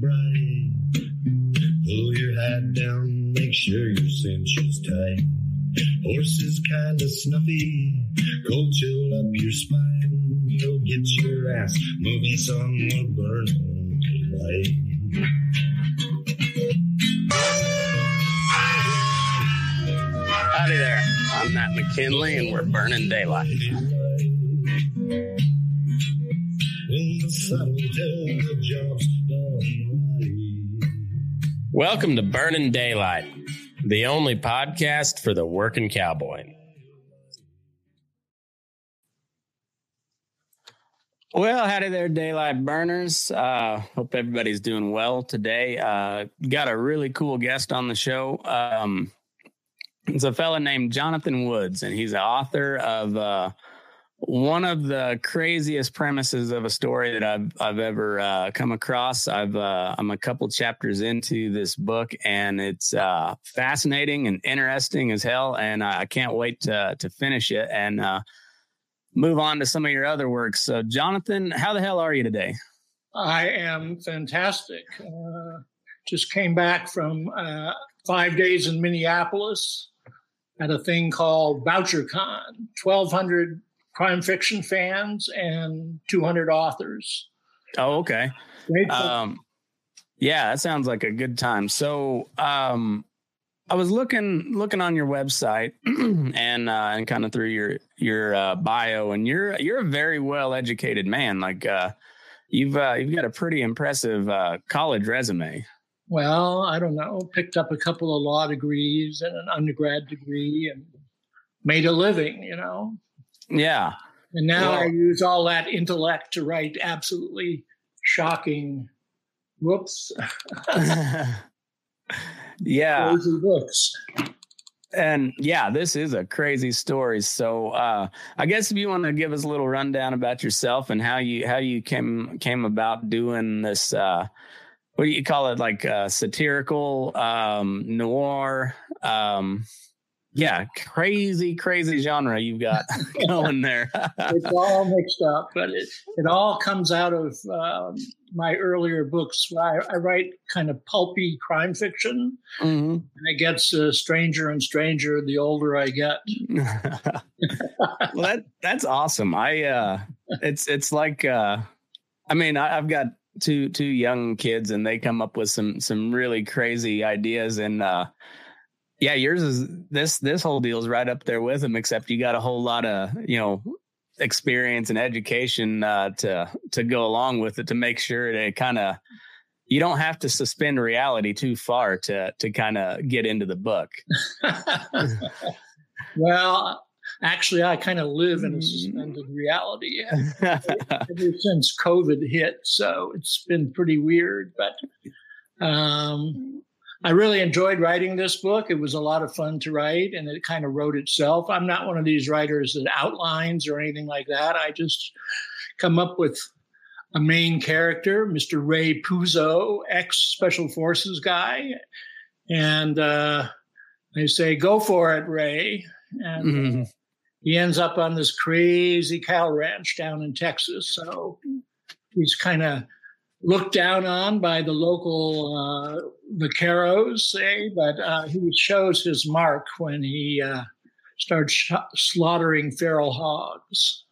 sobriety. Pull your hat down, make sure your cinch is tight. Horse is kinda snuffy, cold chill up your spine. Go get your ass moving, sun will burn on the light. Howdy there, I'm Matt McKinley and we're burning daylight. Welcome to Burning Daylight, the only podcast for the working cowboy. Well, howdy there, Daylight Burners. Hope everybody's doing well today. Got a really cool guest on the show. It's a fella named Jonathan Woods, and he's the author of one of the craziest premises of a story that I've ever come across. I'm a couple chapters into this book, and it's fascinating and interesting as hell. And I can't wait to finish it and move on to some of your other works. So, Jonathan, how the hell are you today? I am fantastic. Just came back from 5 days in Minneapolis at a thing called BoucherCon. 1,200 crime fiction fans and 200 authors. Oh, okay. Yeah, that sounds like a good time. So I was looking on your website and kind of through your bio, and you're a very well educated man. Like you've got a pretty impressive college resume. Well, I don't know. Picked up a couple of law degrees and an undergrad degree and made a living, you know. Yeah. And now I use all that intellect to write absolutely shocking whoops. Yeah. Crazy books. And yeah, this is a crazy story. So I guess if you want to give us a little rundown about yourself and how you came about doing this, what do you call it? Like satirical, noir, yeah, crazy genre you've got going there. It's all mixed up, but it all comes out of my earlier books. I write kind of pulpy crime fiction, and it gets stranger and stranger the older I get. Well, that's awesome. It's like I've got two young kids, and they come up with some really crazy ideas, and yeah, yours is this whole deal is right up there with them, except you got a whole lot of, you know, experience and education to go along with it to make sure that it kind of, you don't have to suspend reality too far to kind of get into the book. Well, actually, I kind of live in a suspended reality ever since COVID hit, so it's been pretty weird, but I really enjoyed writing this book. It was a lot of fun to write, and it kind of wrote itself. I'm not one of these writers that outlines or anything like that. I just come up with a main character, Mr. Ray Puzo, ex-Special Forces guy. And they say, go for it, Ray. And he ends up on this crazy cattle ranch down in Texas. So he's kind of looked down on by the local vaqueros, say, but he shows his mark when he starts slaughtering feral hogs.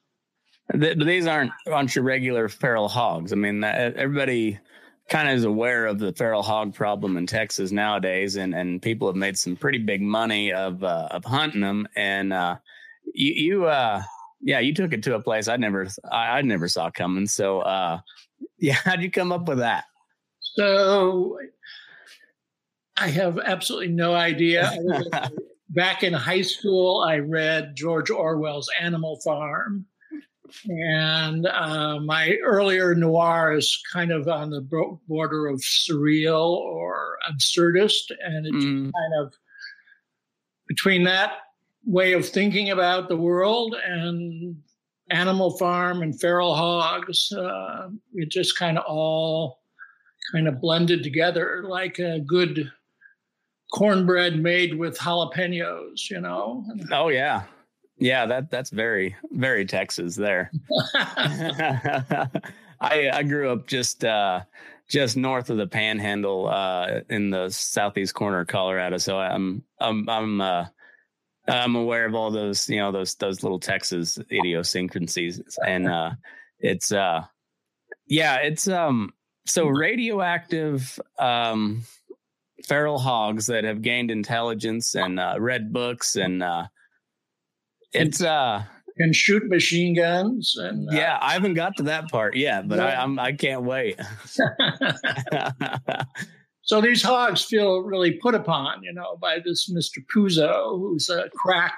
These aren't your regular feral hogs. I mean, everybody kind of is aware of the feral hog problem in Texas nowadays, and people have made some pretty big money of hunting them. And you took it to a place I never saw coming. So. Yeah, how'd you come up with that? So I have absolutely no idea. Back in high school, I read George Orwell's Animal Farm. And my earlier noir is kind of on the border of surreal or absurdist. And it's kind of between that way of thinking about the world and Animal Farm and feral hogs, it just kind of all kind of blended together like a good cornbread made with jalapenos, you know? Oh, yeah. Yeah, that's very, very Texas there. I grew up just just north of the Panhandle, in the southeast corner of Colorado. So I'm aware of all those, you know, those little Texas idiosyncrasies, and so radioactive feral hogs that have gained intelligence and read books and and shoot machine guns and I haven't got to that part yet, but no. I can't wait. So these hogs feel really put upon, you know, by this Mr. Puzo, who's a crack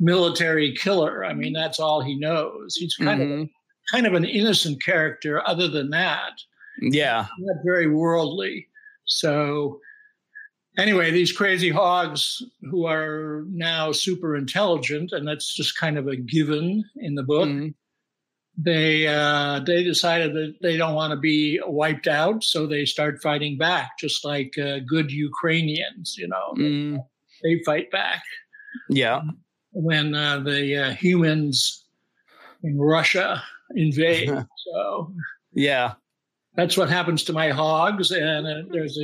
military killer. I mean, that's all he knows. He's kind of an innocent character other than that. Yeah. Not very worldly. So anyway, these crazy hogs who are now super intelligent, and that's just kind of a given in the book, they decided that they don't want to be wiped out, so they start fighting back, just like good Ukrainians, you know. They fight back. Yeah. When the humans in Russia invade. So yeah. That's what happens to my hogs, and there's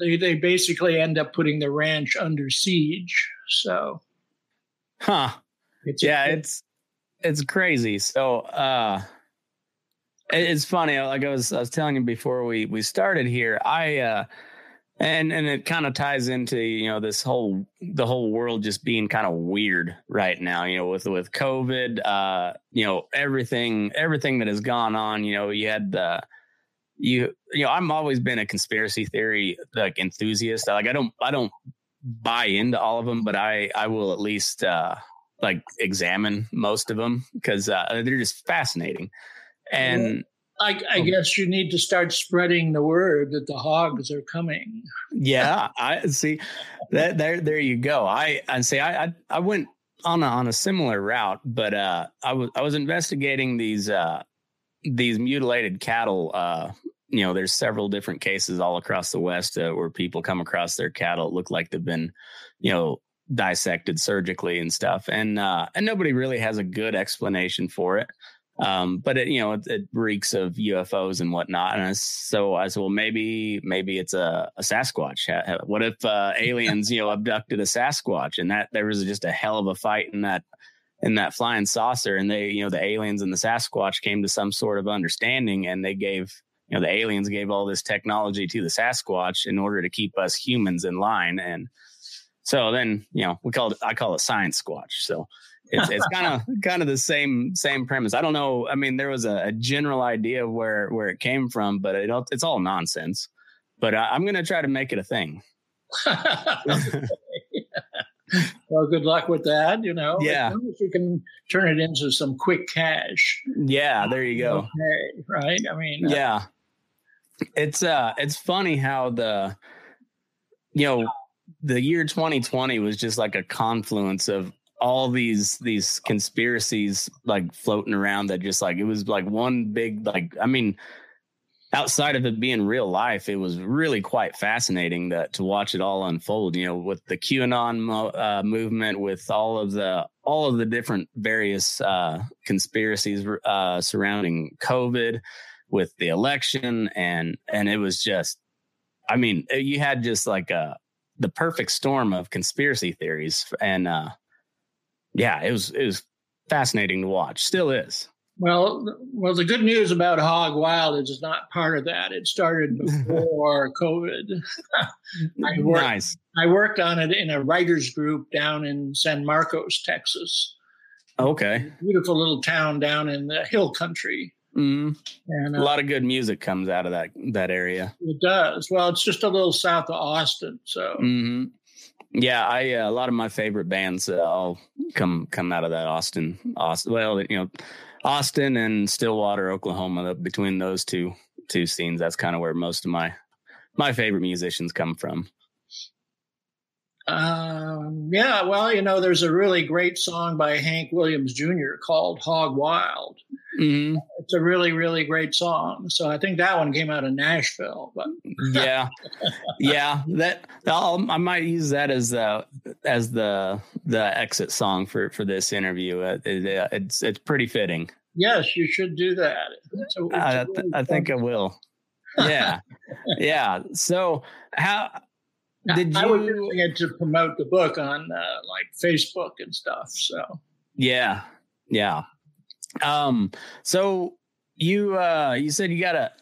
they basically end up putting the ranch under siege. So, it's crazy. So, it's funny. Like I was telling you before we started here. And it kind of ties into this whole world just being kind of weird right now, with COVID, everything that has gone on. You had the I'm always been a conspiracy theory enthusiast. Like I don't buy into all of them, but I will at least examine most of them because they're just fascinating. And I guess you need to start spreading the word that the hogs are coming. Yeah, I see that. There you go. I went on a similar route, but I was investigating these mutilated cattle. There's several different cases all across the West where people come across their cattle. It looked like they've been, dissected surgically and stuff. And nobody really has a good explanation for it. But it reeks of UFOs and whatnot. And so I said, well, maybe it's a Sasquatch. What if aliens, abducted a Sasquatch, and that there was just a hell of a fight in that flying saucer, and they, the aliens and the Sasquatch came to some sort of understanding, and they gave, the aliens gave all this technology to the Sasquatch in order to keep us humans in line. And so then, I call it Science Squatch. So it's kind of the same premise. I don't know. I mean, there was a general idea of where it came from, but it's all nonsense, but I'm going to try to make it a thing. Well, good luck with that, Yeah. As long as you can turn it into some quick cash. Yeah, there you go. Okay, right? I mean... yeah. It's funny how the year 2020 was just like a confluence of all these conspiracies floating around that just it was one big outside of it being real life, it was really quite fascinating to watch it all unfold. With the QAnon movement, with all of the different various conspiracies surrounding COVID, with the election, and it was just, you had just the perfect storm of conspiracy theories, and it was fascinating to watch. Still is. Well, the good news about Hog Wild is it's not part of that. It started before COVID. Nice. I worked on it in a writer's group down in San Marcos, Texas. Okay. Beautiful little town down in the Hill Country. Mm-hmm. And a lot of good music comes out of that area. It does. Well, it's just a little south of Austin, so. Mm-hmm. Yeah, a lot of my favorite bands all come out of that Austin. Well, Austin and Stillwater, Oklahoma. Between those two scenes, that's kind of where most of my favorite musicians come from. There's a really great song by Hank Williams Jr. called "Hog Wild." Mm-hmm. It's a really, really great song. So I think that one came out of Nashville. But I might use that as the exit song for this interview. It's pretty fitting. Yes, you should do that. I think I will. Yeah. Yeah. So how did you... I was doing it to promote the book on like Facebook and stuff. So, yeah. Yeah. So you, you said you got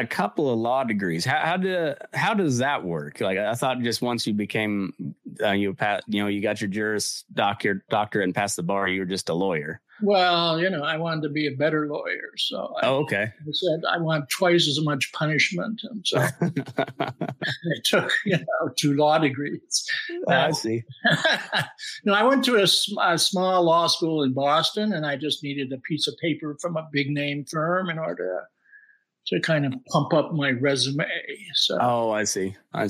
a couple of law degrees. How does that work? Like, I thought just once you became, you got your Juris doctorate and passed the bar, you were just a lawyer. Well, I wanted to be a better lawyer. So I said, I want twice as much punishment. And so I took, 2 law degrees. I see. No, I went to a small law school in Boston, and I just needed a piece of paper from a big name firm in order to kind of pump up my resume. So, I see. I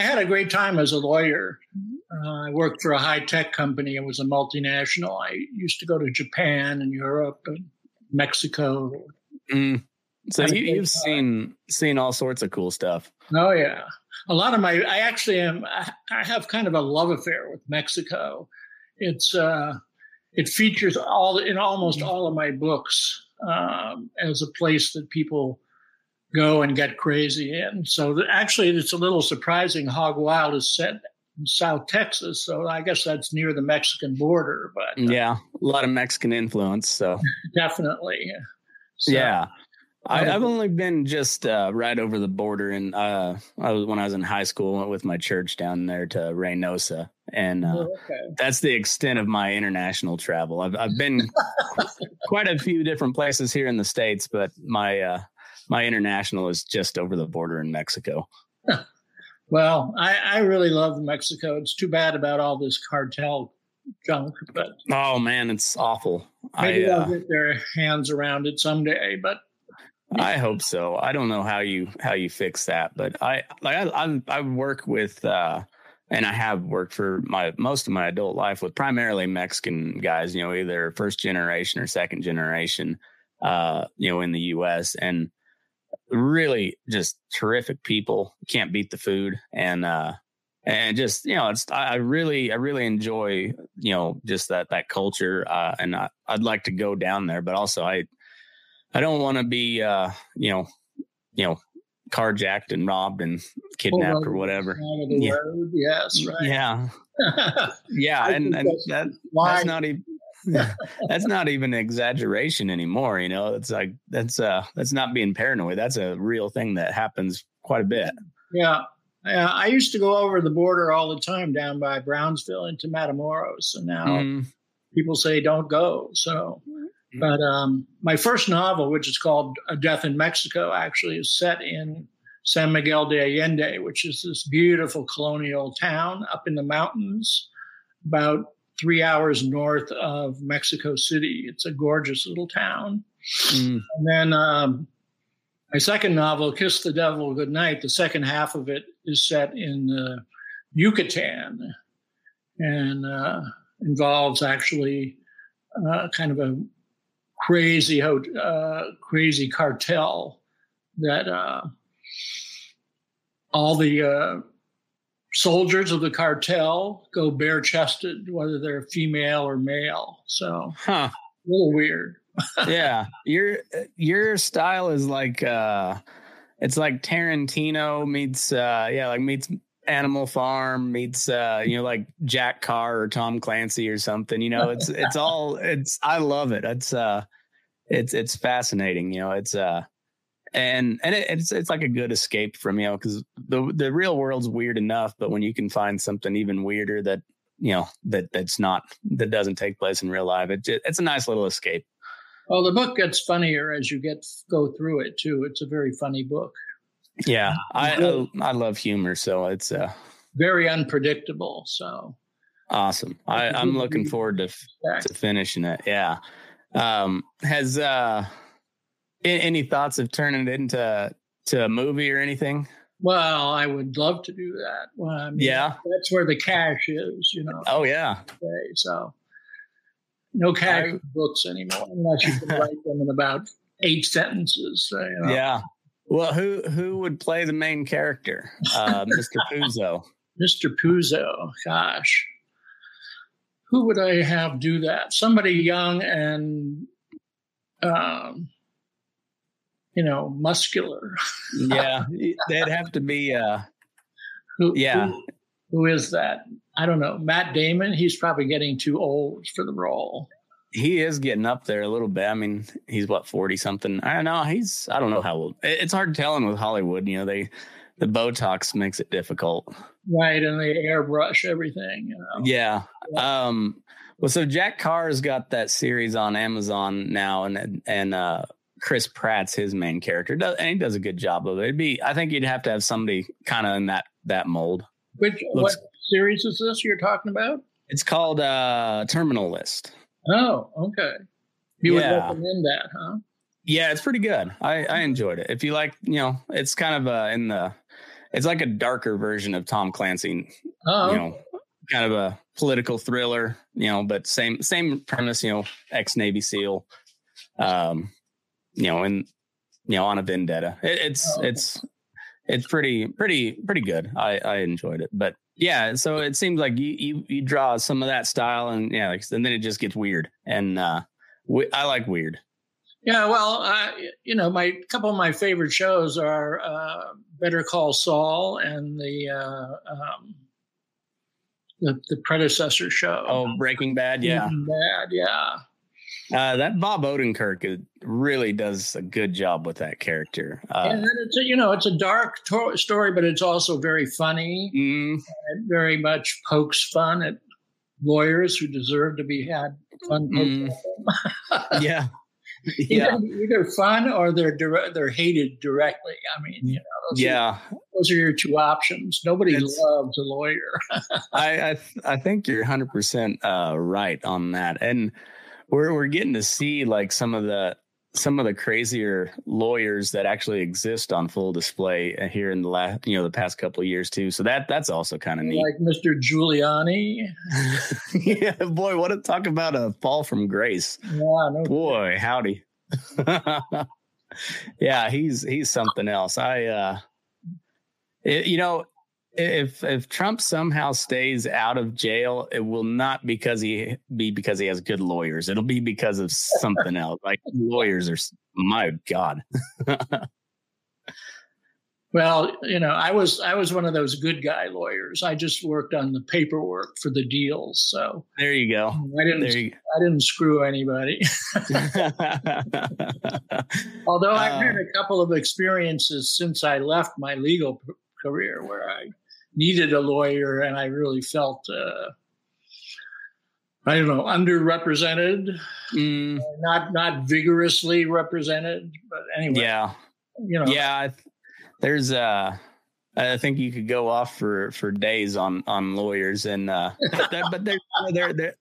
had a great time as a lawyer. I worked for a high-tech company. It was a multinational. I used to go to Japan and Europe and Mexico. Mm. So you've seen all sorts of cool stuff. Oh, yeah. A lot of my – I have kind of a love affair with Mexico. It's it features in almost all of my books. As a place that people go and get crazy in. So actually, it's a little surprising. Hog Wild is set in South Texas, so I guess that's near the Mexican border. But yeah, a lot of Mexican influence. So definitely. So, yeah, I've only been just right over the border, and when I was in high school, went with my church down there to Reynosa, and that's the extent of my international travel. I've been quite a few different places here in the States, but my my international is just over the border in Mexico. Well, I really love Mexico. It's too bad about all this cartel junk, but oh man, it's awful. Maybe they'll get their hands around it someday, but. I hope so. I don't know how you fix that, but I work with and I have worked for most of my adult life with primarily Mexican guys, either first generation or second generation, in the U.S. and really just terrific people. Can't beat the food, and just it's I really enjoy just that culture, and I'd like to go down there, but also I don't want to be, carjacked and robbed and kidnapped or whatever. Yeah. Yes, right. Yeah, yeah, and that's not even exaggeration anymore. It's like that's not being paranoid. That's a real thing that happens quite a bit. Yeah, I used to go over the border all the time down by Brownsville into Matamoros, and now people say don't go. So. But my first novel, which is called A Death in Mexico, actually is set in San Miguel de Allende, which is this beautiful colonial town up in the mountains, about 3 hours north of Mexico City. It's a gorgeous little town. Mm. And then my second novel, Kiss the Devil Goodnight, the second half of it is set in Yucatan and involves actually kind of a crazy cartel that all the soldiers of the cartel go bare-chested, whether they're female or male. So a little weird. Yeah, your style is like it's like Tarantino meets Animal Farm meets like Jack Carr or Tom Clancy or something. It's all I love it. It's fascinating. And it's like a good escape from because the real world's weird enough, but when you can find something even weirder that that doesn't take place in real life, it's a nice little escape. Well, the book gets funnier as you go through it too. It's a very funny book. Yeah, I love humor, so it's very unpredictable. So awesome! I'm looking forward to finishing it. Yeah, has any thoughts of turning it into a movie or anything? Well, I would love to do that. Well, that's where the cash is, Oh yeah. Today, so no cash books anymore unless you can write them in about 8 sentences. So, Yeah. Well, who would play the main character, Mr. Puzo? Mr. Puzo, gosh, who would I have do that? Somebody young and you know, muscular. Yeah, they'd have to be. Who is that? I don't know. Matt Damon. He's probably getting too old for the role. He is getting up there a little bit. I mean, he's what, 40 something. I don't know. I don't know how old. It's hard telling with Hollywood. You know, the Botox makes it difficult. Right. And they airbrush everything. You know? Yeah. Yeah. Well, so Jack Carr's got that series on Amazon now, and Chris Pratt's his main character, and he does a good job of it. I think you'd have to have somebody kind of in that mold. What series is this you're talking about? It's called Terminal List. Oh, okay. You would recommend that, huh? Yeah, it's pretty good. I enjoyed it. If you like, you know, it's kind of it's like a darker version of Tom Clancy. Oh, you know, kind of a political thriller, you know, but same premise, you know, ex-Navy SEAL, you know, and, you know, on a vendetta. It's pretty good. I enjoyed it, but yeah. So it seems like you draw some of that style, and yeah, and then it just gets weird. And I like weird. Yeah. Well, you know, a couple of my favorite shows are Better Call Saul and the predecessor show. Oh, Breaking Bad. Yeah. Breaking Bad. Yeah. That Bob Odenkirk really does a good job with that character. And it's a dark story, but it's also very funny. Mm-hmm. It very much pokes fun at lawyers who deserve to be had fun. Mm-hmm. Yeah. Yeah. Either fun or they're hated directly. I mean, you know, those are your two options. Nobody loves a lawyer. I think you're 100% right on that. And we're getting to see like some of the crazier lawyers that actually exist on full display here in the past couple of years too. So that's also kind of neat. Like Mr. Giuliani. Yeah, boy, what a talk about a fall from grace. Yeah, no boy, kidding. Howdy. Yeah, he's something else. If Trump somehow stays out of jail, it will not because he has good lawyers. It'll be because of something else. Like lawyers are, my God. Well, you know, I was one of those good guy lawyers. I just worked on the paperwork for the deals. So there you go. I didn't screw anybody. Although I've had a couple of experiences since I left my legal career where I needed a lawyer and I really felt, underrepresented, not vigorously represented, but anyway. Yeah. You know. Yeah. I think you could go off for days on lawyers and, but they're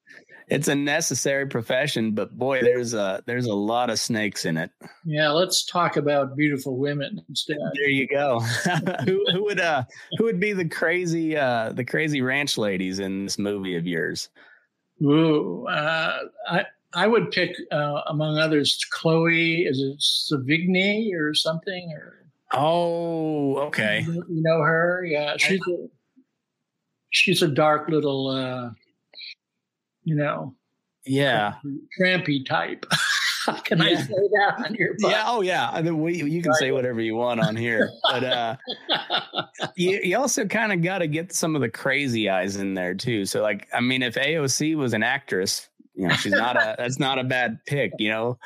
it's a necessary profession, but boy, there's a lot of snakes in it. Yeah, let's talk about beautiful women instead. There you go. Who would be the crazy ranch ladies in this movie of yours? Ooh, I would pick among others Chloe. Is it Sevigny or something? Or oh, okay. You know her? Yeah, she's a dark little. You know, yeah, trampy type. Can I say that on your podcast? Yeah, oh yeah. I mean, you can say whatever you want on here, but you also kind of got to get some of the crazy eyes in there too. So, like, I mean, if AOC was an actress, you know, she's not a. That's not a bad pick, you know.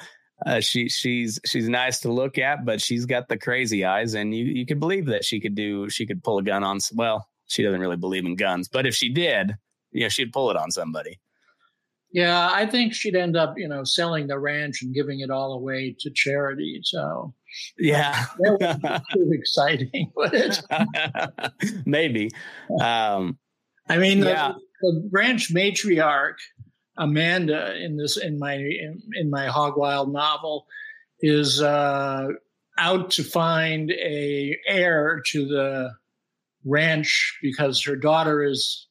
She's nice to look at, but she's got the crazy eyes, and you could believe that she could pull a gun on. Well, she doesn't really believe in guns, but if she did, you know, she'd pull it on somebody. Yeah, I think she'd end up, you know, selling the ranch and giving it all away to charity. So, yeah, that would be too exciting, would it? Maybe. I mean, the ranch matriarch Amanda in my Hog Wild novel is out to find a heir to the ranch because her daughter is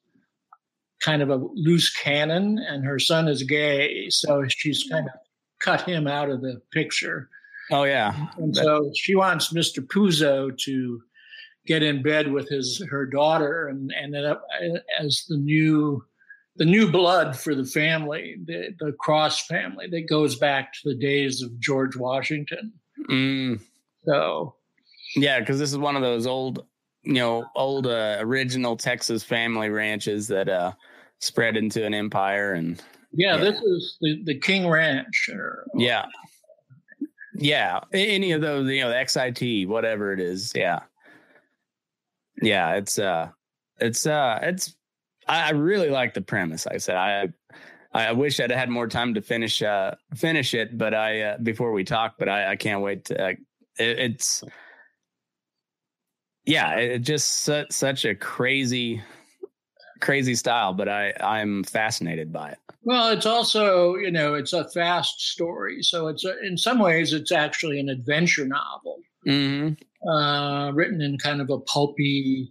kind of a loose cannon, and her son is gay, so she's kind of cut him out of the picture. Oh yeah, and so she wants Mr. Puzo to get in bed with her daughter, and end up as the new blood for the family, the Cross family that goes back to the days of George Washington. Mm. So, yeah, because this is one of those old original Texas family ranches that spread into an empire. And this is the King Ranch. Any of those, the XIT, whatever it is. Yeah, it's. I really like the premise. I said I wish I'd had more time to finish it, but I before we talk. But I can't wait to. It's just such a crazy style, but I'm fascinated by it. Well, it's also, it's a fast story. So it's in some ways, it's actually an adventure novel, mm-hmm. Written in kind of a pulpy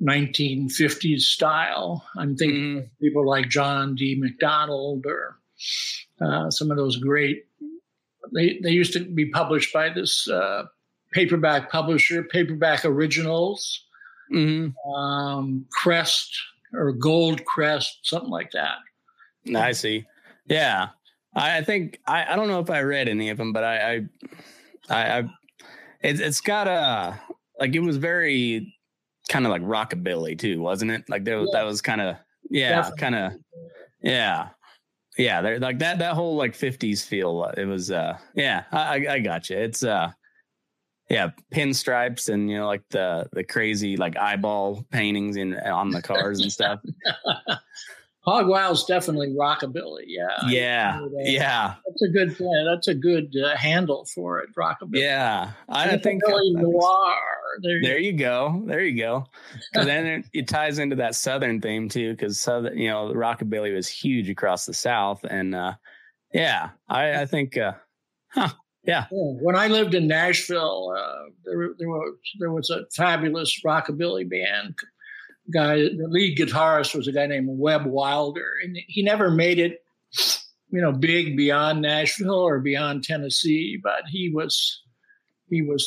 1950s style. I'm thinking mm-hmm. people like John D. MacDonald or some of those great, they used to be published by this paperback publisher, Paperback Originals, mm-hmm. Crest or Gold Crest, something like that. I see. Yeah. I think I don't know if I read any of them, but it's got a, like, it was very kind of like rockabilly too, wasn't it? Like there was, that was kind of, yeah. They're like that whole like 50s feel. It was, I got you. It's, pinstripes and, like the crazy, like eyeball paintings on the cars and stuff. Hog Wild's definitely rockabilly, yeah. That's a good handle for it, rockabilly. Yeah, I think noir. There you go. And then it ties into that Southern theme too, because Southern, rockabilly was huge across the South, and I think, yeah. When I lived in Nashville, there was a fabulous rockabilly band. Guy, the lead guitarist was a guy named Webb Wilder, and he never made it, big beyond Nashville or beyond Tennessee. But he was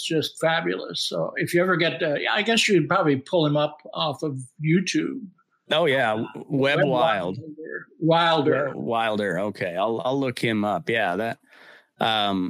just fabulous. So if you ever get, I guess you'd probably pull him up off of YouTube. Oh yeah, Webb Wilder. Okay, I'll look him up. Yeah, that.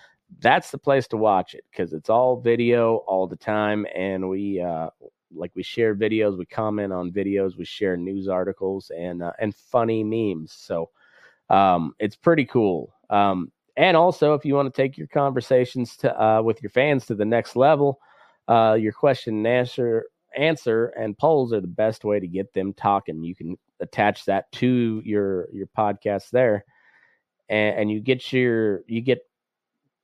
that's the place to watch it, because it's all video all the time. And we share videos, we comment on videos, we share news articles and funny memes. So it's pretty cool. And also, if you want to take your conversations with your fans to the next level, your question and answer and polls are the best way to get them talking. You can attach that to your podcast there, and you get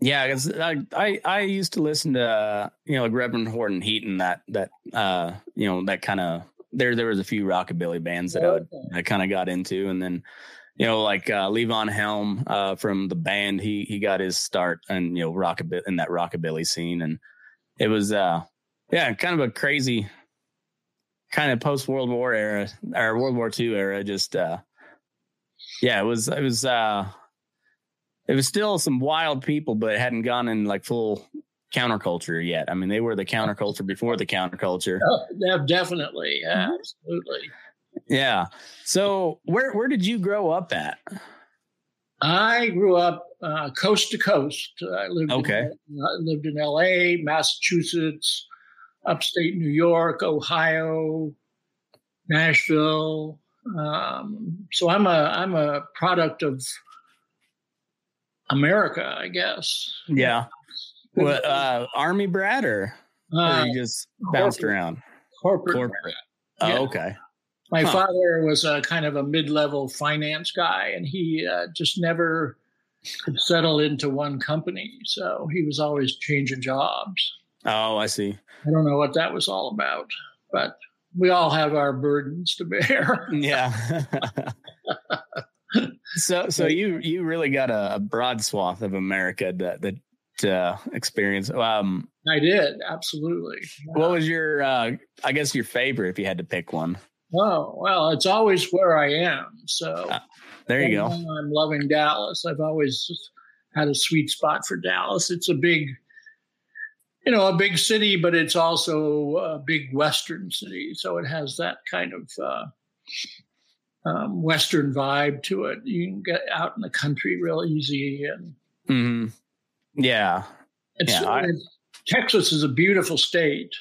Yeah, I used to listen to, like Reverend Horton Heat and that kind of, there was a few rockabilly bands that I kind of got into. And then, like Levon Helm from the band, he got his start and, rockabilly in that rockabilly scene. And it was, kind of a crazy kind of post-World War era or World War II era. Just, it was still some wild people, but it hadn't gone in like full counterculture yet. I mean, they were the counterculture before the counterculture. Oh, definitely. Yeah, absolutely. Yeah. So where did you grow up at? I grew up coast to coast. I lived, lived in L.A., Massachusetts, upstate New York, Ohio, Nashville. So I'm a product of America, I guess. Yeah. What, Army brat or you just bounced around? Corporate. Yeah. Oh, okay. My father was a kind of a mid-level finance guy, and he just never could settle into one company. So he was always changing jobs. Oh, I see. I don't know what that was all about, but we all have our burdens to bear. Yeah. So you really got a broad swath of America that experience. I did, absolutely. Yeah. What was your, I guess, your favorite if you had to pick one? Oh, well, it's always where I am. So there you go. I'm loving Dallas. I've always had a sweet spot for Dallas. It's a big, a big city, but it's also a big Western city. So it has that kind of Western vibe to it. You can get out in the country real easy. And yeah. Texas is a beautiful state.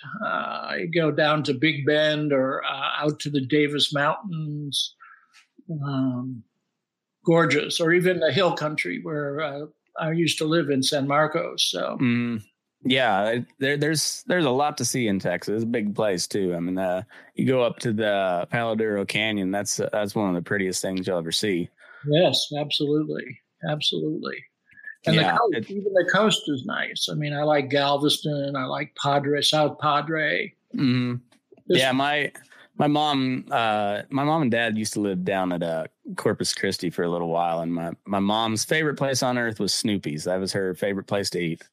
You go down to Big Bend or out to the Davis Mountains. Gorgeous. Or even the Hill Country where I used to live in San Marcos. So yeah, there's a lot to see in Texas. It's a big place too. I mean, you go up to the Paladuro Canyon. That's one of the prettiest things you'll ever see. Yes, absolutely. And the coast, even the coast is nice. I mean, I like Galveston. I like South Padre. Mm-hmm. Yeah, my mom and dad used to live down at Corpus Christi for a little while, and my mom's favorite place on earth was Snoopy's. That was her favorite place to eat.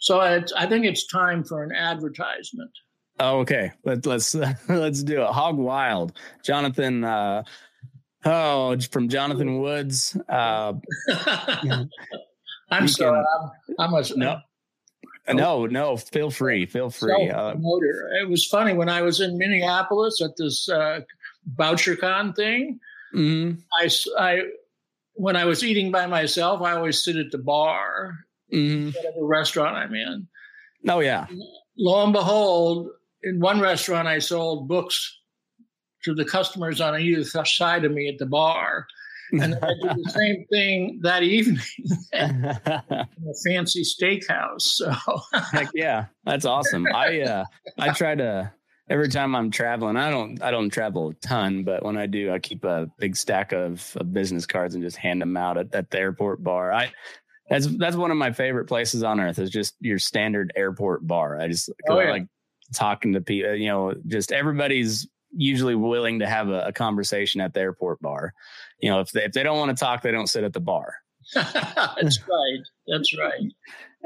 So I think it's time for an advertisement. Oh, okay. Let's do it. Hog Wild, Jonathan. From Jonathan Woods. No, feel free. It was funny when I was in Minneapolis at this BoucherCon thing. Mm-hmm. When I was eating by myself, I always sit at the bar, whatever restaurant I'm in. Oh, yeah. And lo and behold, in one restaurant, I sold books to the customers on either side of me at the bar. And then I did the same thing that evening in a fancy steakhouse. So heck yeah, that's awesome. I try to every time I'm traveling. I don't travel a ton, but when I do, I keep a big stack of business cards and just hand them out at the airport bar. That's one of my favorite places on earth is just your standard airport bar. I just like talking to people. Just everybody's usually willing to have a conversation at the airport bar. If they don't want to talk, they don't sit at the bar. That's right.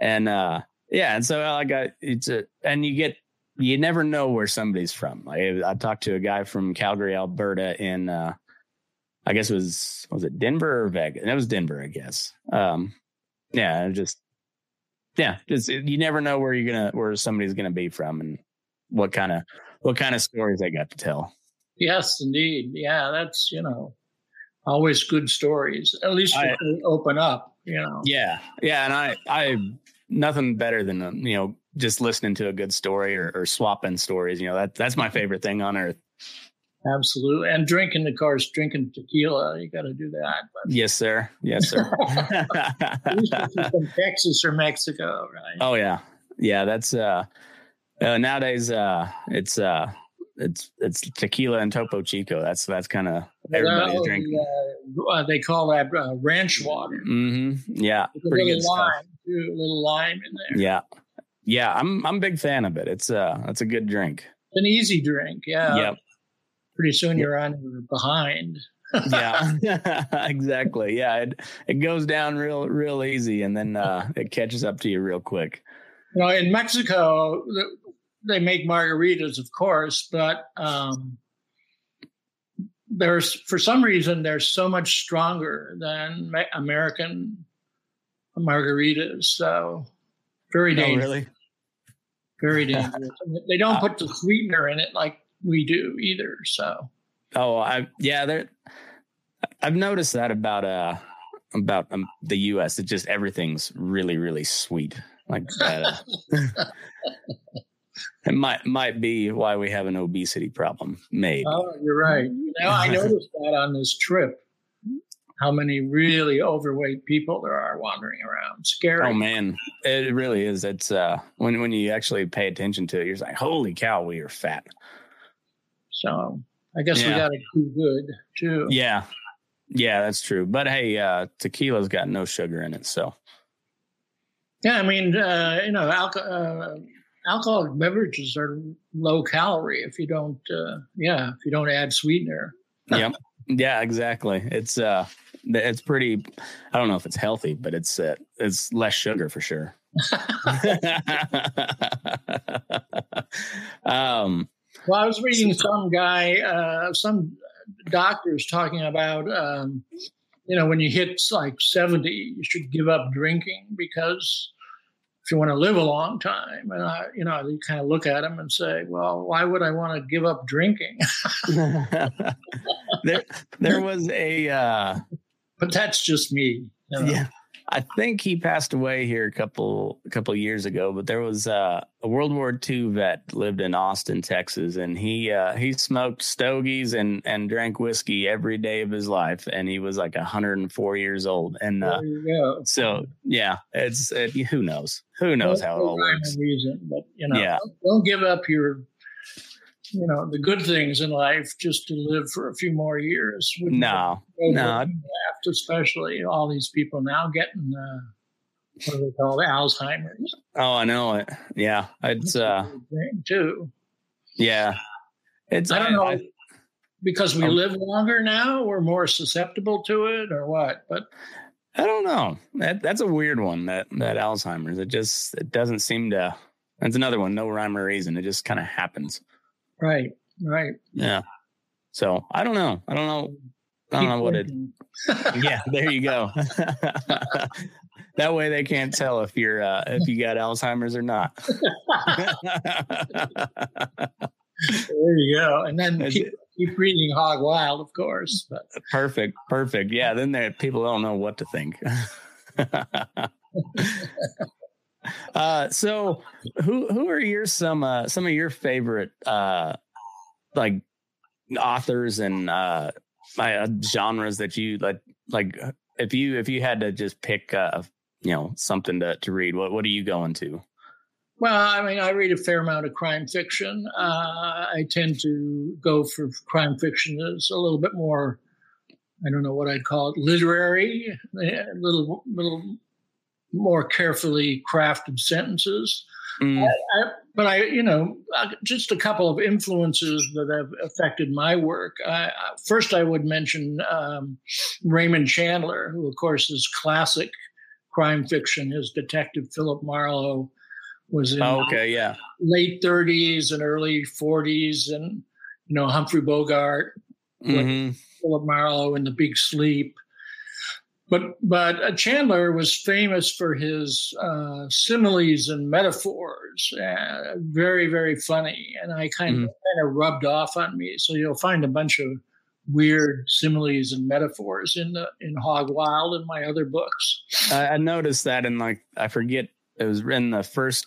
And and so I got and you never know where somebody's from. I talked to a guy from Calgary, Alberta in I guess was it Denver or Vegas? And it was Denver, I guess. You never know where where somebody's gonna be from and what kind of stories I got to tell. Yes, indeed. Yeah, that's, always good stories. At least you open up, Yeah. Yeah. And I nothing better than, just listening to a good story or swapping stories. That's my favorite thing on earth. Absolutely. And drinking, of course, drinking tequila. You got to do that. But. Yes, sir. Yes, sir. At least if you're from Texas or Mexico, right? Oh, yeah. Yeah, that's nowadays it's tequila and Topo Chico. That's kind of everybody's drinking. They call that ranch water. Mm-hmm. Yeah. With pretty good lime, stuff. Too, a little lime in there. Yeah. Yeah, I'm a big fan of it. It's a good drink. It's an easy drink. Yeah. Yep. Pretty soon you're on behind. Yeah, exactly. Yeah, it goes down real easy, and then it catches up to you real quick. You know, in Mexico, they make margaritas, of course, but for some reason they're so much stronger than American margaritas. So very dangerous. Really? Very dangerous. They don't put the sweetener in it like we do either. So. Oh, I've noticed that about the U.S. It's just everything's really, really sweet like that. It might be why we have an obesity problem. Maybe. Oh, you're right. You know, I noticed that on this trip. How many really overweight people there are wandering around. Scary. Oh man, it really is. It's when you actually pay attention to it, you're like, holy cow, we are fat. So I guess we got to do good too. Yeah. Yeah, that's true. But hey, tequila's got no sugar in it. So. Yeah. I mean, alcoholic beverages are low calorie if you don't, add sweetener. Yep. Yeah, exactly. It's pretty, I don't know if it's healthy, but it's less sugar for sure. Well, I was reading some guy, some doctors talking about, when you hit like 70, you should give up drinking because if you want to live a long time. And you kind of look at him and say, well, why would I want to give up drinking? There was a, but that's just me. You know? Yeah. I think he passed away here a couple years ago, but there was a World War II vet lived in Austin, Texas, and he smoked stogies and drank whiskey every day of his life, and he was like 104 years old. And so yeah, who knows how it all works. Reason, but don't give up your the good things in life just to live for a few more years. No. Especially all these people now getting, what do they call it, Alzheimer's. Oh, I know it. Yeah. It's too. Yeah. It's, I don't know, because we live longer now, we're more susceptible to it or what, but I don't know. That's a weird one, that Alzheimer's. It doesn't seem to, that's another one, no rhyme or reason. It just kind of happens. Right. Yeah. So I don't know what it. Yeah, there you go. That way they can't tell if you're if you got Alzheimer's or not. There you go. And then keep reading Hog Wild, of course. But. Perfect. Yeah. Then people don't know what to think. So who are your some of your favorite like authors and genres that you like if you had to just pick something to read, what are you going to? Well, I mean, I read a fair amount of crime fiction. I tend to go for crime fiction that's a little bit more, I don't know what I'd call it, literary, a little more carefully crafted sentences. Just a couple of influences that have affected my work. First, I would mention Raymond Chandler, who, of course, is classic crime fiction. His detective, Philip Marlowe, was in late 30s and early 40s. And, Humphrey Bogart, with Philip Marlowe in The Big Sleep. But Chandler was famous for his similes and metaphors, very, very funny, and I kind of rubbed off on me. So you'll find a bunch of weird similes and metaphors in Hog Wild and my other books. I noticed that in I forget, it was in the first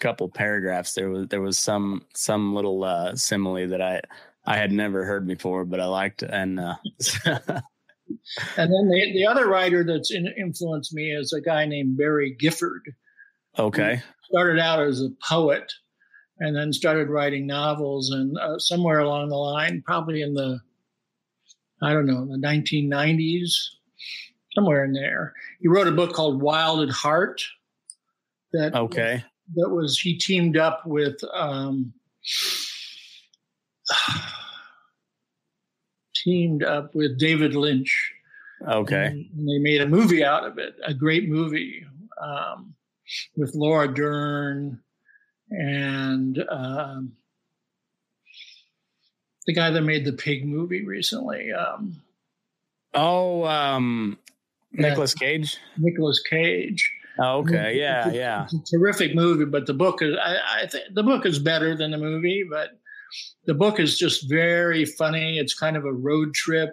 couple paragraphs there was some little simile that I I had never heard before, but I liked it. And and then the other writer that's influenced me is a guy named Barry Gifford. Okay. He started out as a poet and then started writing novels. And somewhere along the line, probably in the, I don't know, the 1990s, somewhere in there, he wrote a book called Wild at Heart. That, okay. That was, he teamed up with, David Lynch. Okay. And they made a movie out of it, a great movie with Laura Dern and the guy that made the pig movie recently. Nicolas Cage. Nicolas Cage. Oh, okay. Yeah. It's a terrific movie, but the book is, I think the book is better than the movie, but the book is just very funny. It's kind of a road trip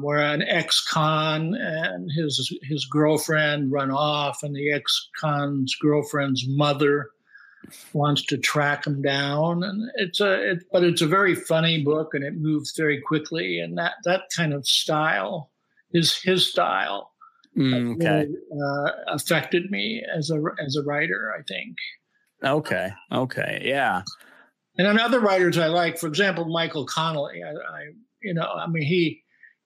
where an ex-con and his girlfriend run off, and the ex-con's girlfriend's mother wants to track him down. And but it's a very funny book, and it moves very quickly. And that kind of style is his style. Okay. Really, affected me as a writer, I think. Okay. Yeah. And then other writers I like, for example, Michael Connelly.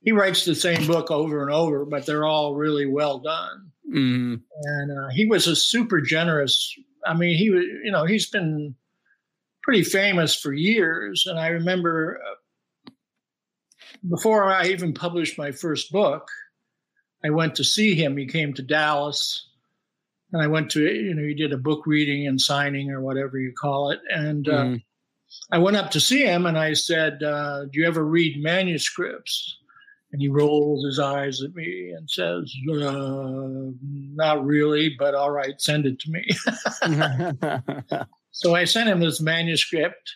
He writes the same book over and over, but they're all really well done. Mm-hmm. And he was a super generous. I mean, he was, he's been pretty famous for years. And I remember before I even published my first book, I went to see him. He came to Dallas, and I went to, he did a book reading and signing or whatever you call it. And I went up to see him, and I said, do you ever read manuscripts? And he rolls his eyes at me and says, not really, but all right, send it to me. So I sent him this manuscript,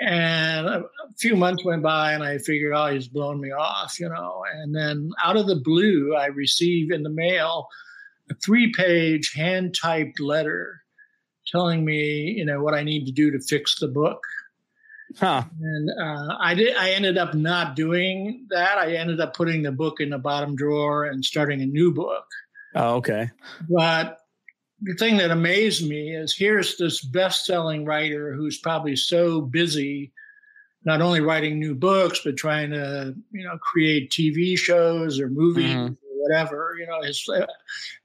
and a few months went by, and I figured, oh, he's blown me off, And then out of the blue, I received in the mail a 3-page hand-typed letter telling me, what I need to do to fix the book. Huh. And I ended up not doing that. I ended up putting the book in the bottom drawer and starting a new book. Oh, okay. But the thing that amazed me is here's this best-selling writer who's probably so busy not only writing new books, but trying to, create TV shows or movies or whatever,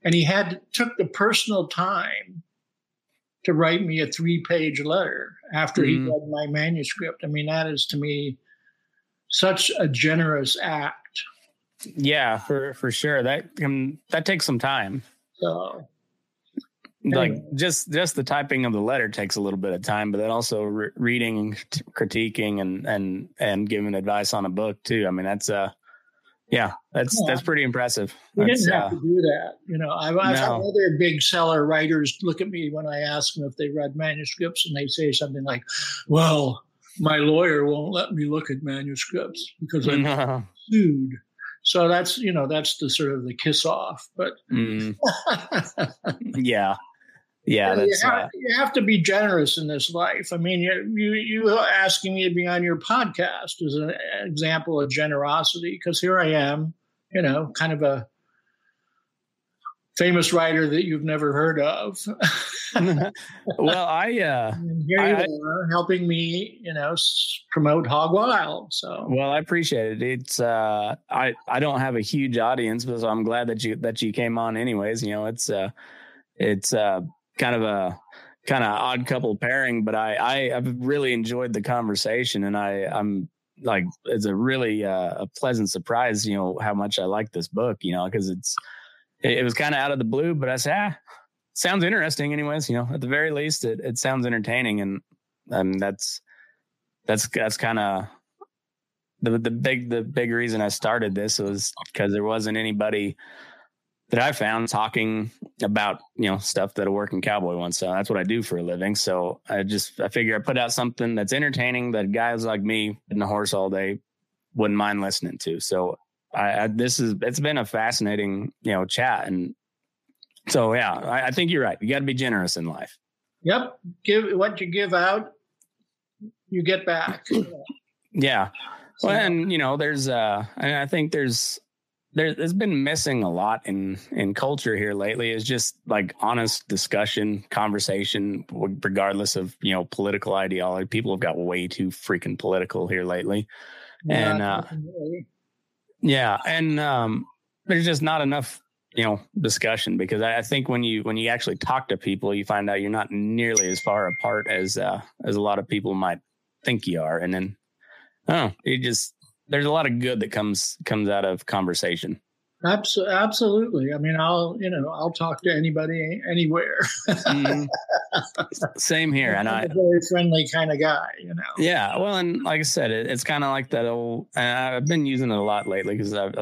and he took the personal time to write me a 3-page letter after he read my manuscript. I mean, that is to me such a generous act. Yeah, for sure. That takes some time. So, like anyway, just the typing of the letter takes a little bit of time, but then also reading, critiquing, and giving advice on a book too. I mean, that's that's pretty impressive. We didn't have to do that. I've had other big seller writers look at me when I ask them if they read manuscripts, and they say something like, well, my lawyer won't let me look at manuscripts because I'm sued. So that's, that's the sort of the kiss off. But Yeah, you have to be generous in this life. I mean, you asking me to be on your podcast is an example of generosity, because here I am, kind of a famous writer that you've never heard of. Well, here you are helping me, promote Hog Wild. So, well, I appreciate it. It's I don't have a huge audience, but so I'm glad that you came on anyways. It's kind of odd couple pairing, but I've really enjoyed the conversation, and I'm like, it's a really a pleasant surprise, how much I like this book, because it was kind of out of the blue, but I said, sounds interesting anyways, at the very least it sounds entertaining. And that's kind of the big reason I started this, was because there wasn't anybody that I found talking about, stuff that a working cowboy wants. So that's what I do for a living. So I figure I put out something that's entertaining that guys like me and the horse all day wouldn't mind listening to. So it's been a fascinating, chat. And so, yeah, I think you're right. You got to be generous in life. Yep. Give what you give out. you get back. Yeah. Well, and, you know, there's, I think there's been missing a lot in culture here lately, is just like honest discussion, conversation, regardless of, you know, political ideology. People have got way too freaking political here lately. Yeah, and, yeah. And, there's just not enough, you know, discussion, because I think when you actually talk to people, you find out you're not nearly as far apart as a lot of people might think you are. And then, there's a lot of good that comes out of conversation. Absolutely. I mean, I'll talk to anybody anywhere. Same here. And I'm a very friendly kind of guy, you know? Yeah. Well, and like I said, it's kind of like that old, I've been using it a lot lately because I've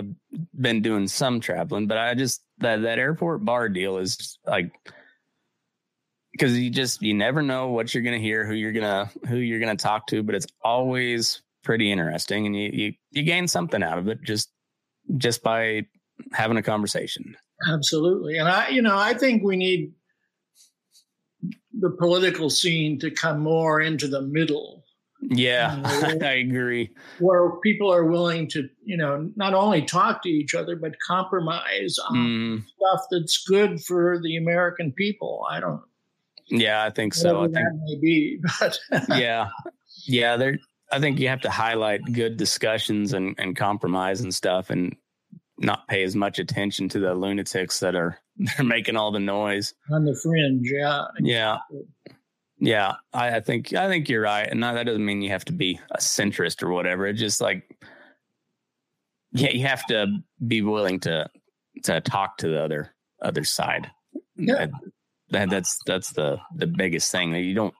been doing some traveling, but I just, that airport bar deal is like, because you never know what you're going to hear, who you're going to talk to, but it's always pretty interesting. And you gain something out of it just by having a conversation. Absolutely. And I think we need the political scene to come more into the middle. Yeah, I agree. Where people are willing to, you know, not only talk to each other, but compromise on stuff that's good for the American people. I don't know. Yeah, I think so. Maybe. Yeah. I think you have to highlight good discussions and compromise and stuff, and not pay as much attention to the lunatics that are making all the noise on the fringe. Yeah. Yeah. Yeah. I think you're right. And that doesn't mean you have to be a centrist or whatever. It's just like, yeah, you have to be willing to talk to the other side. Yeah. That's the biggest thing that you don't,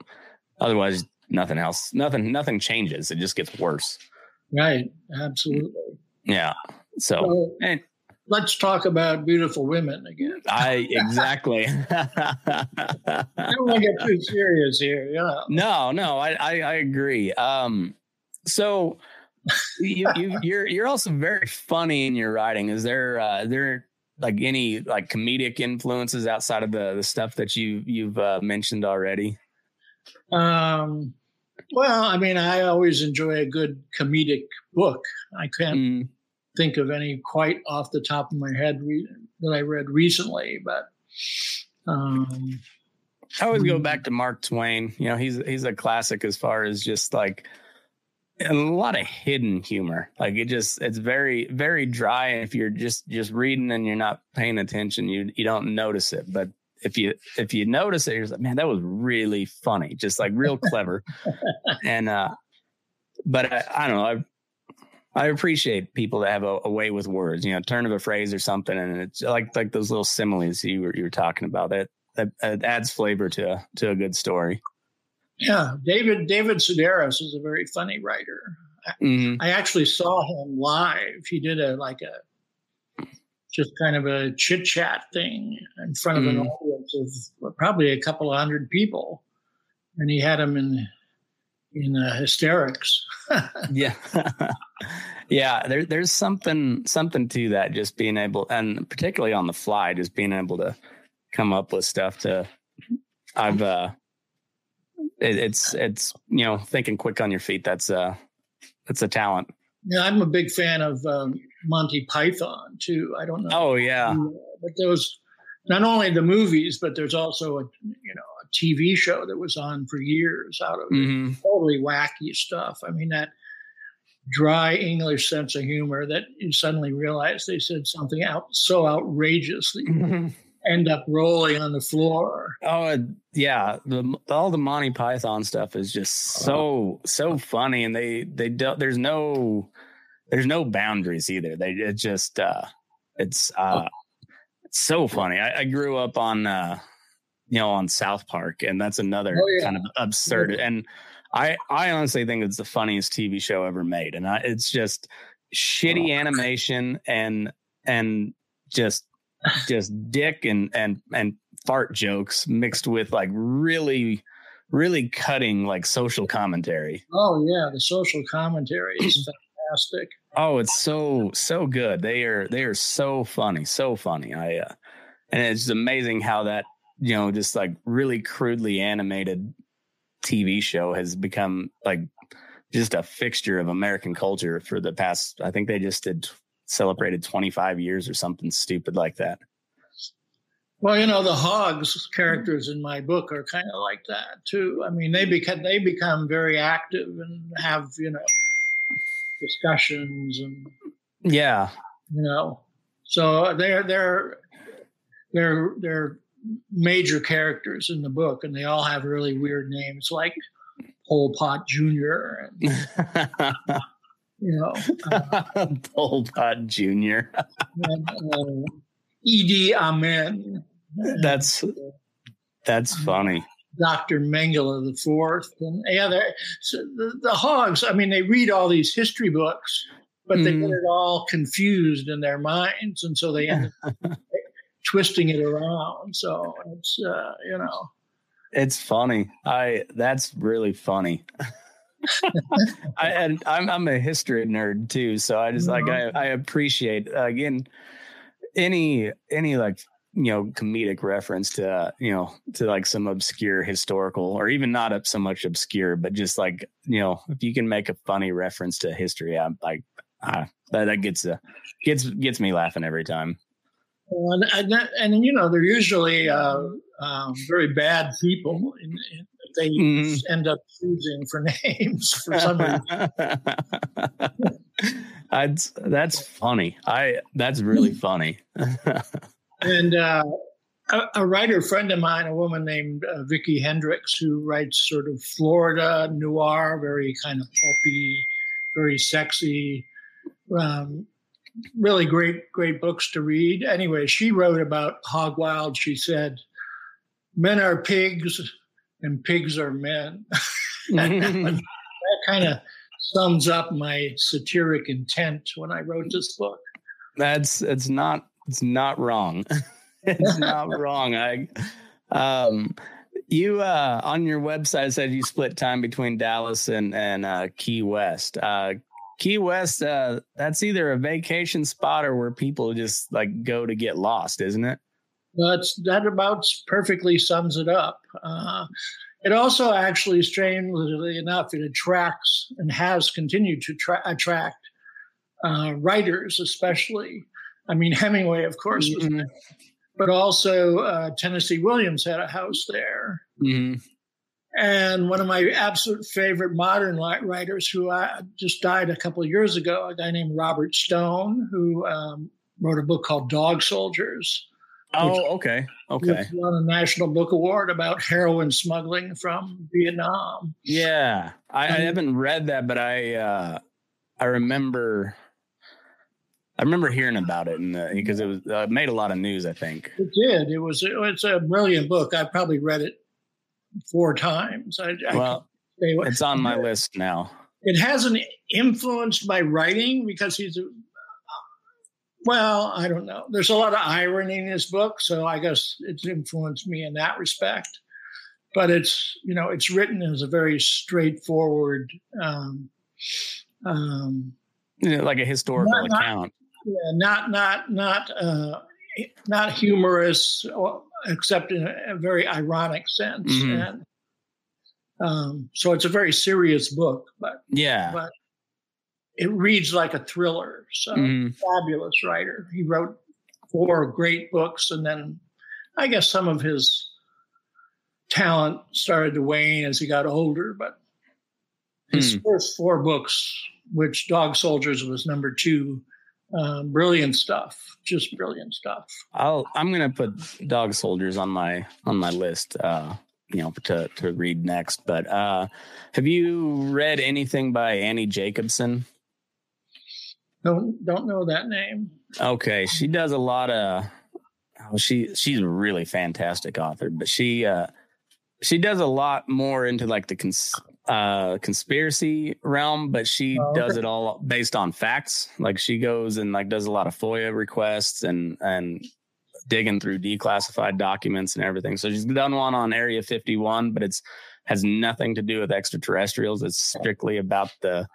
otherwise nothing else, nothing changes. It just gets worse. Right. Absolutely. Yeah. So and let's talk about beautiful women again. Exactly. I don't want to get too serious here. Yeah. No, I agree. So you're also very funny in your writing. Is there like any like comedic influences outside of the stuff that you've mentioned already? Well, I mean, I always enjoy a good comedic book. I can't think of any quite off the top of my head that I read recently, but I always go back to Mark Twain. You know, he's a classic as far as just like a lot of hidden humor. Like it's very, very dry. If you're just reading and you're not paying attention, you don't notice it. But if you notice it, you're like, man, that was really funny, just like real clever. And but I don't know. I appreciate people that have a way with words, you know, turn of a phrase or something. And it's like those little similes you were talking about, that adds flavor to a good story. Yeah. David Sedaris is a very funny writer. I actually saw him live. He did just kind of a chit chat thing in front of an audience of probably a couple of hundred people. And he had him in hysterics. Yeah. Yeah. There's something to that, just being able, and particularly on the fly, just being able to come up with stuff it's, you know, thinking quick on your feet. That's a talent. Yeah. I'm a big fan of Monty Python too. I don't know. Oh yeah. But there was not only the movies, but there's also a TV show that was on for years out of totally wacky stuff. I mean, that dry English sense of humor that you suddenly realize they said something so outrageous that you end up rolling on the floor. Oh yeah. All the Monty Python stuff is just so funny. And they don't, there's no boundaries either. It's so funny. I grew up on South Park, and that's another kind of absurd. Yeah. And I honestly think it's the funniest TV show ever made. And it's just shitty animation and just dick and fart jokes mixed with like really, really cutting like social commentary. Oh yeah. The social commentary is fantastic. Oh, it's so good. They are so funny. So funny. And it's amazing how that, you know, just like really crudely animated TV show has become like just a fixture of American culture for the past, I think they just celebrated 25 years or something stupid like that. Well, you know, the hogs characters in my book are kind of like that too. I mean, they become very active and have, you know, discussions and yeah, you know, so they're major characters in the book, and they all have really weird names like Pol Pot Jr. and you know, Pol Pot Jr. and Idi Amin. That's funny. Dr. Mengele the Fourth, and yeah, so the hogs. I mean, they read all these history books, but they get it all confused in their minds, and so they end up twisting it around. So it's you know, it's funny. That's really funny. I'm a history nerd too, so I just I appreciate again any like, you know, comedic reference to you know, to like some obscure historical, or even not up so much obscure, but just like, you know, if you can make a funny reference to history, I'm like, that gets me laughing every time. And you know, they're usually very bad people. And they end up choosing for names for some reason. That's funny. That's really funny. And a writer friend of mine, a woman named Vicki Hendricks, who writes sort of Florida noir, very kind of pulpy, very sexy, really great books to read. Anyway, she wrote about Hog Wild. She said, "Men are pigs and pigs are men." That kind of sums up my satiric intent when I wrote this book. It's not wrong. It's not wrong. You on your website said you split time between Dallas and Key West. Key West, that's either a vacation spot or where people just like go to get lost, isn't it? That about perfectly sums it up. It also actually, strangely enough, it attracts and has continued to attract writers, especially. I mean, Hemingway, of course, was there, but also Tennessee Williams had a house there. Mm-hmm. And one of my absolute favorite modern writers, who just died a couple of years ago, a guy named Robert Stone, who wrote a book called Dog Soldiers. Oh, okay. Okay. He won a National Book Award about heroin smuggling from Vietnam. Yeah. I haven't read that, but I remember hearing about it because it was made a lot of news, I think. It did. It's a brilliant book. I probably read it 4 times. It's on my list now. It hasn't influenced my writing because I don't know. There's a lot of irony in his book, so I guess it's influenced me in that respect. But it's, you know, it's written as a very straightforward, like a historical account. Yeah, not humorous, except in a very ironic sense. Mm-hmm. And so it's a very serious book, but it reads like a thriller. So fabulous writer. He wrote 4 great books, and then I guess some of his talent started to wane as he got older, but his first 4 books, which Dog Soldiers was number 2, brilliant stuff, just brilliant stuff. I'm going to put Dog Soldiers on my list, you know, to read next. But have you read anything by Annie Jacobson? Don't know that name. Okay, she does a lot of. She's a really fantastic author, but she does a lot more into like the conspiracy realm, but she does it all based on facts. Like she goes and like does a lot of FOIA requests and digging through declassified documents and everything. So she's done one on Area 51, but it has nothing to do with extraterrestrials. It's strictly about the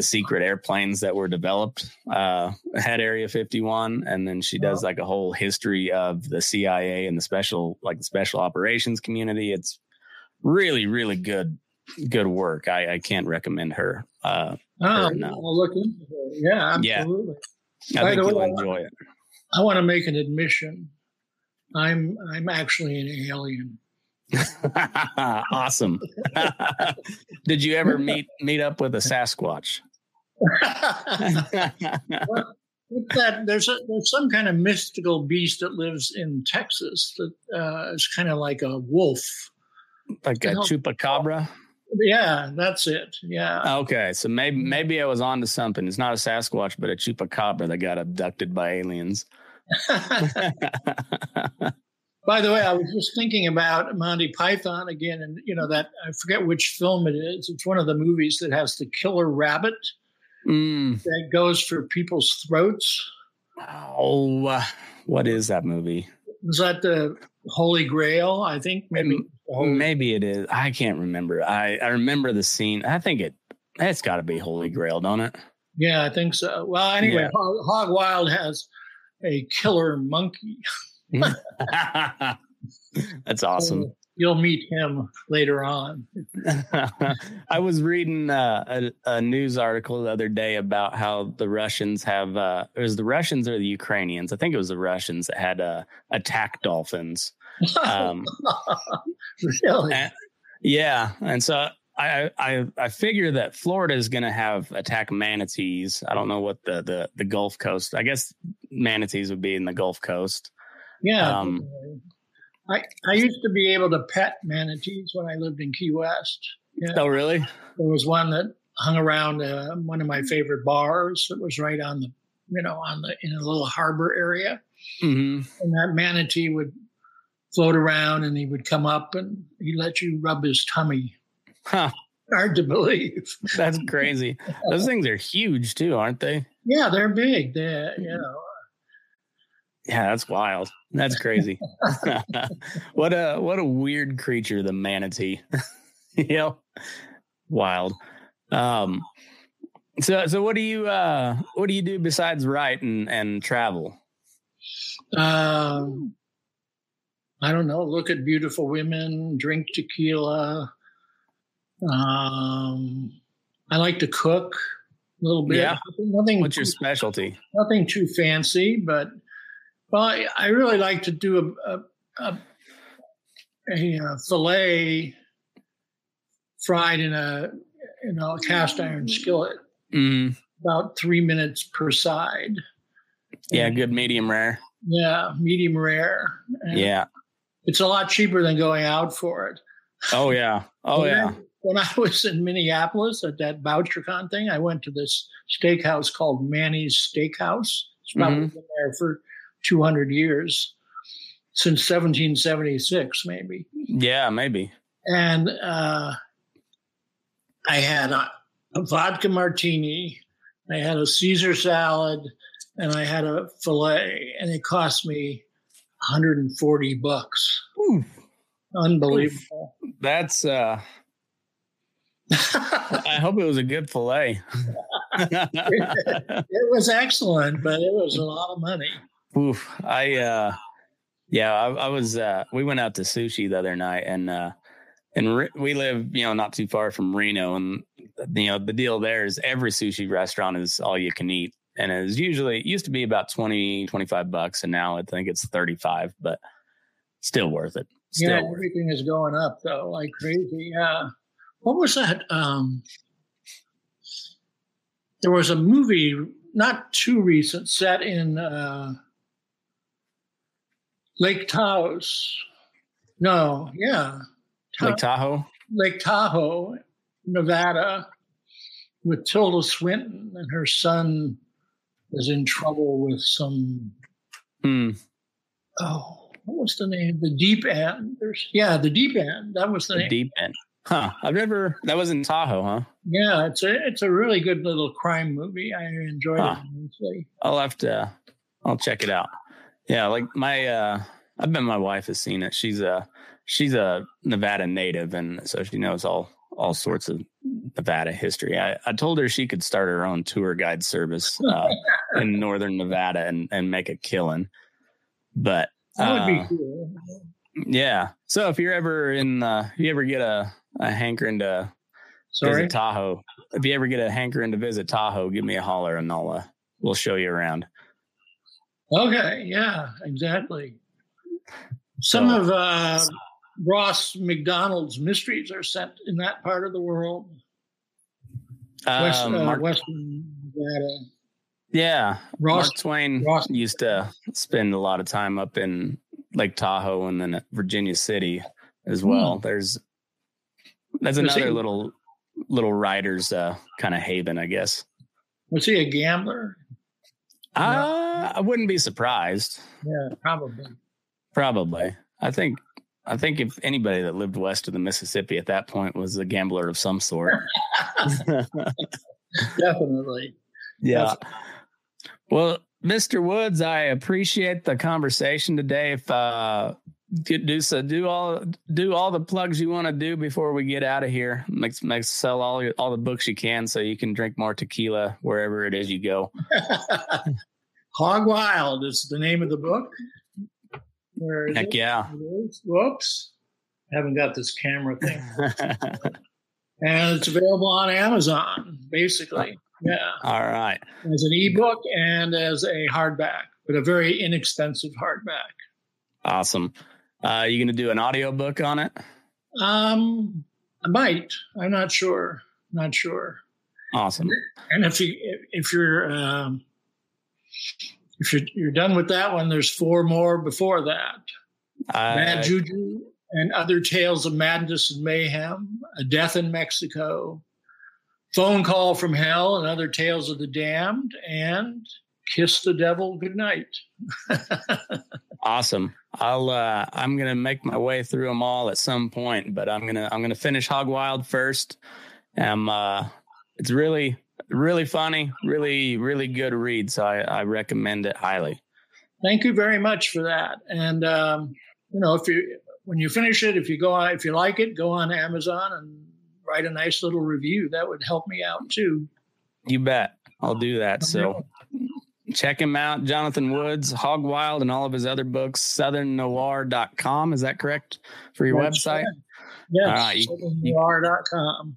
secret airplanes that were developed at Area 51. And then she does like a whole history of the CIA and the special operations community. It's really, really good good work. I can't recommend her. Her enough. I'll look into her. Yeah, absolutely. Yeah. I think you'll enjoy it. I want to make an admission. I'm actually an alien. Awesome. Did you ever meet up with a Sasquatch? Well, with that, there's some kind of mystical beast that lives in Texas that is kind of like a wolf, like a chupacabra. Yeah, that's it. Yeah. Okay, so maybe I was onto something. It's not a Sasquatch, but a chupacabra that got abducted by aliens. By the way, I was just thinking about Monty Python again, and that I forget which film it is. It's one of the movies that has the killer rabbit that goes for people's throats. Oh, what is that movie? Is that the Holy Grail? I think maybe it is. I can't remember. I remember the scene. I think it's got to be Holy Grail, don't it? Yeah, I think so. Well, anyway, yeah. Hog Wild has a killer monkey. That's awesome. So you'll meet him later on. I was reading a news article the other day about how the Russians have it was the Russians or the Ukrainians, I think it was the Russians, that had attack dolphins. Really? Yeah. And so I figure that Florida is going to have attack manatees. I don't know what the Gulf Coast, I guess manatees would be in the Gulf Coast. Yeah. I used to be able to pet manatees when I lived in Key West. Yeah. Oh, really? There was one that hung around one of my favorite bars that was right on the, in a little harbor area. Mm-hmm. And that manatee would float around and he would come up and he'd let you rub his tummy. Huh. Hard to believe. That's crazy. Those things are huge too, aren't they? Yeah, they're big. Yeah, that's wild. That's crazy. What a weird creature, the manatee. Wild. So what do you do besides write and travel? I don't know. Look at beautiful women, drink tequila. I like to cook a little bit. Yeah. Nothing. What's your specialty? Nothing too fancy, but. Well, I really like to do a fillet fried in a cast iron skillet, about 3 minutes per side. Yeah, good medium rare. Yeah, medium rare. And it's a lot cheaper than going out for it. Oh yeah, When I was in Minneapolis at that BoucherCon thing, I went to this steakhouse called Manny's Steakhouse. It's probably been there for 200 years, since 1776 maybe. Yeah, maybe. And I had a vodka martini, I had a Caesar salad, and I had a fillet, and it cost me $140. Oof. Unbelievable. Oof. That's I hope it was a good fillet. It was excellent, but it was a lot of money. Oof. I was, we went out to sushi the other night and we live, not too far from Reno, and the deal there is every sushi restaurant is all you can eat. And it used to be about $20-25, and now I think it's 35, but still worth it. Everything is going up though, like crazy. Yeah. What was that? There was a movie not too recent set in, Lake Tahoe's. No, yeah. Lake Tahoe, Nevada, with Tilda Swinton, and her son was in trouble with some, what was the name? The Deep End. The Deep End. That was the name. Deep End. Huh. That was in Tahoe, huh? Yeah, it's a really good little crime movie. I enjoyed it immensely. I'll check it out. Yeah, like I bet my wife has seen it. She's a Nevada native, and so she knows all sorts of Nevada history. I told her she could start her own tour guide service in northern Nevada and make a killing. But that would be cool. Yeah. So if you ever get a hankering to Sorry? Visit Tahoe. If you ever get a hankering to visit Tahoe, give me a holler and we'll show you around. Okay, yeah, exactly. Some of Ross McDonald's mysteries are set in that part of the world. Western Nevada. Yeah, Mark Twain used to spend a lot of time up in Lake Tahoe and then at Virginia City as well. That's another little writer's kind of haven, I guess. Was he a gambler? I wouldn't be surprised. Yeah, probably. I think if anybody that lived west of the Mississippi at that point was a gambler of some sort. Definitely. Yeah. Well, Mr. Woods, I appreciate the conversation today. If do all the plugs you want to do before we get out of here. Sell all the books you can so you can drink more tequila wherever it is you go. Hog Wild is the name of the book. Where is Heck it? Yeah. Whoops. I haven't got this camera thing. And it's available on Amazon, basically. Yeah. All right. As an ebook and as a hardback, but a very inexpensive hardback. Awesome. Are you going to do an audiobook on it? I might. I'm not sure. Awesome. And if you're done with that one, there's four more before that. Bad Juju and Other Tales of Madness and Mayhem, A Death in Mexico, Phone Call from Hell and Other Tales of the Damned, and Kiss the Devil Goodnight. Awesome. I'm going to make my way through them all at some point, but I'm going to finish Hog Wild first. It's really, really funny, really, really good read. So I recommend it highly. Thank you very much for that. And, when you finish it, if you like it, go on Amazon and write a nice little review. That would help me out too. You bet. I'll do that. So check him out. Jonathan Woods, Hog Wild, and all of his other books. SouthernNoir.com. Is that correct for your website? Right. Yes. All right. SouthernNoir.com.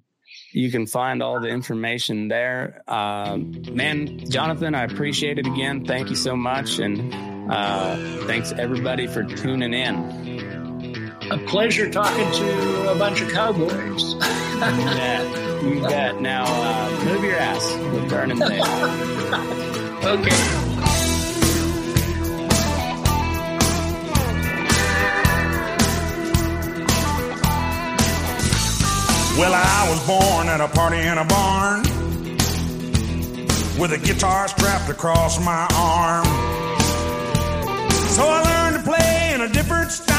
You can find all the information there. Man, Jonathan, I appreciate it again. Thank you so much. And thanks everybody for tuning in. A pleasure talking to a bunch of cowboys. Yeah, you bet. Now, move your ass. We're burning things. Okay. Well, I was born at a party in a barn with a guitar strapped across my arm. So I learned to play in a different style.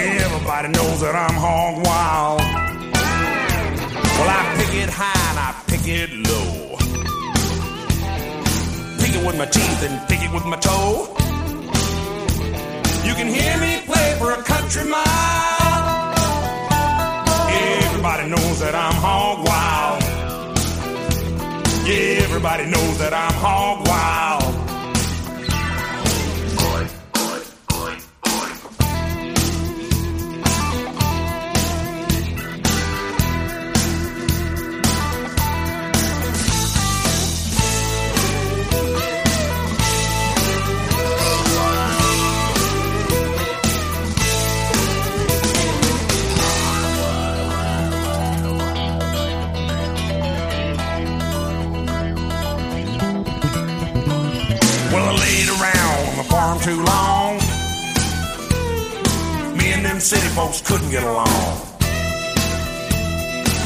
Everybody knows that I'm hog wild. Well, I pick it high and I pick it low. Pick it with my teeth and pick it with my toe. You can hear me play for a country mile. Everybody knows that I'm hog wild. Yeah, everybody knows that I'm hog wild. Boy, boy, boy, boy. Farm too long. Me and them city folks couldn't get along.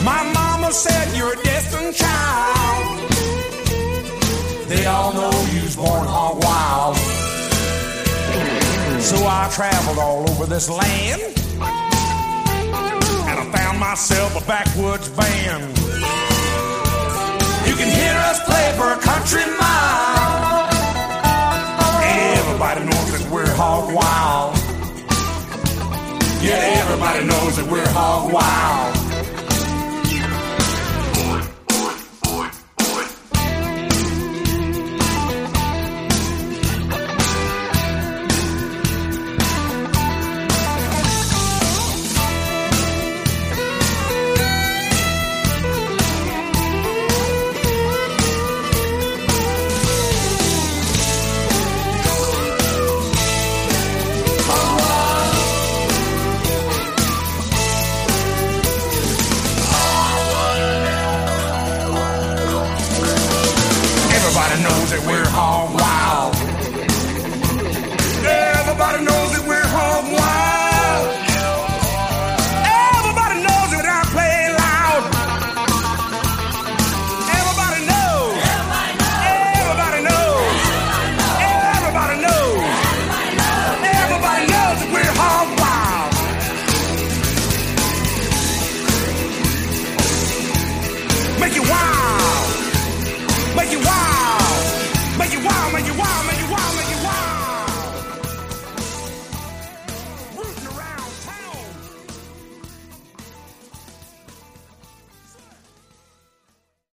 My mama said you're a destined child. They all know you was born hog wild. So I traveled all over this land, and I found myself a backwoods band. You can hear us play for a country mile. Everybody knows that we're hog wild. Yeah, everybody knows that we're hog wild.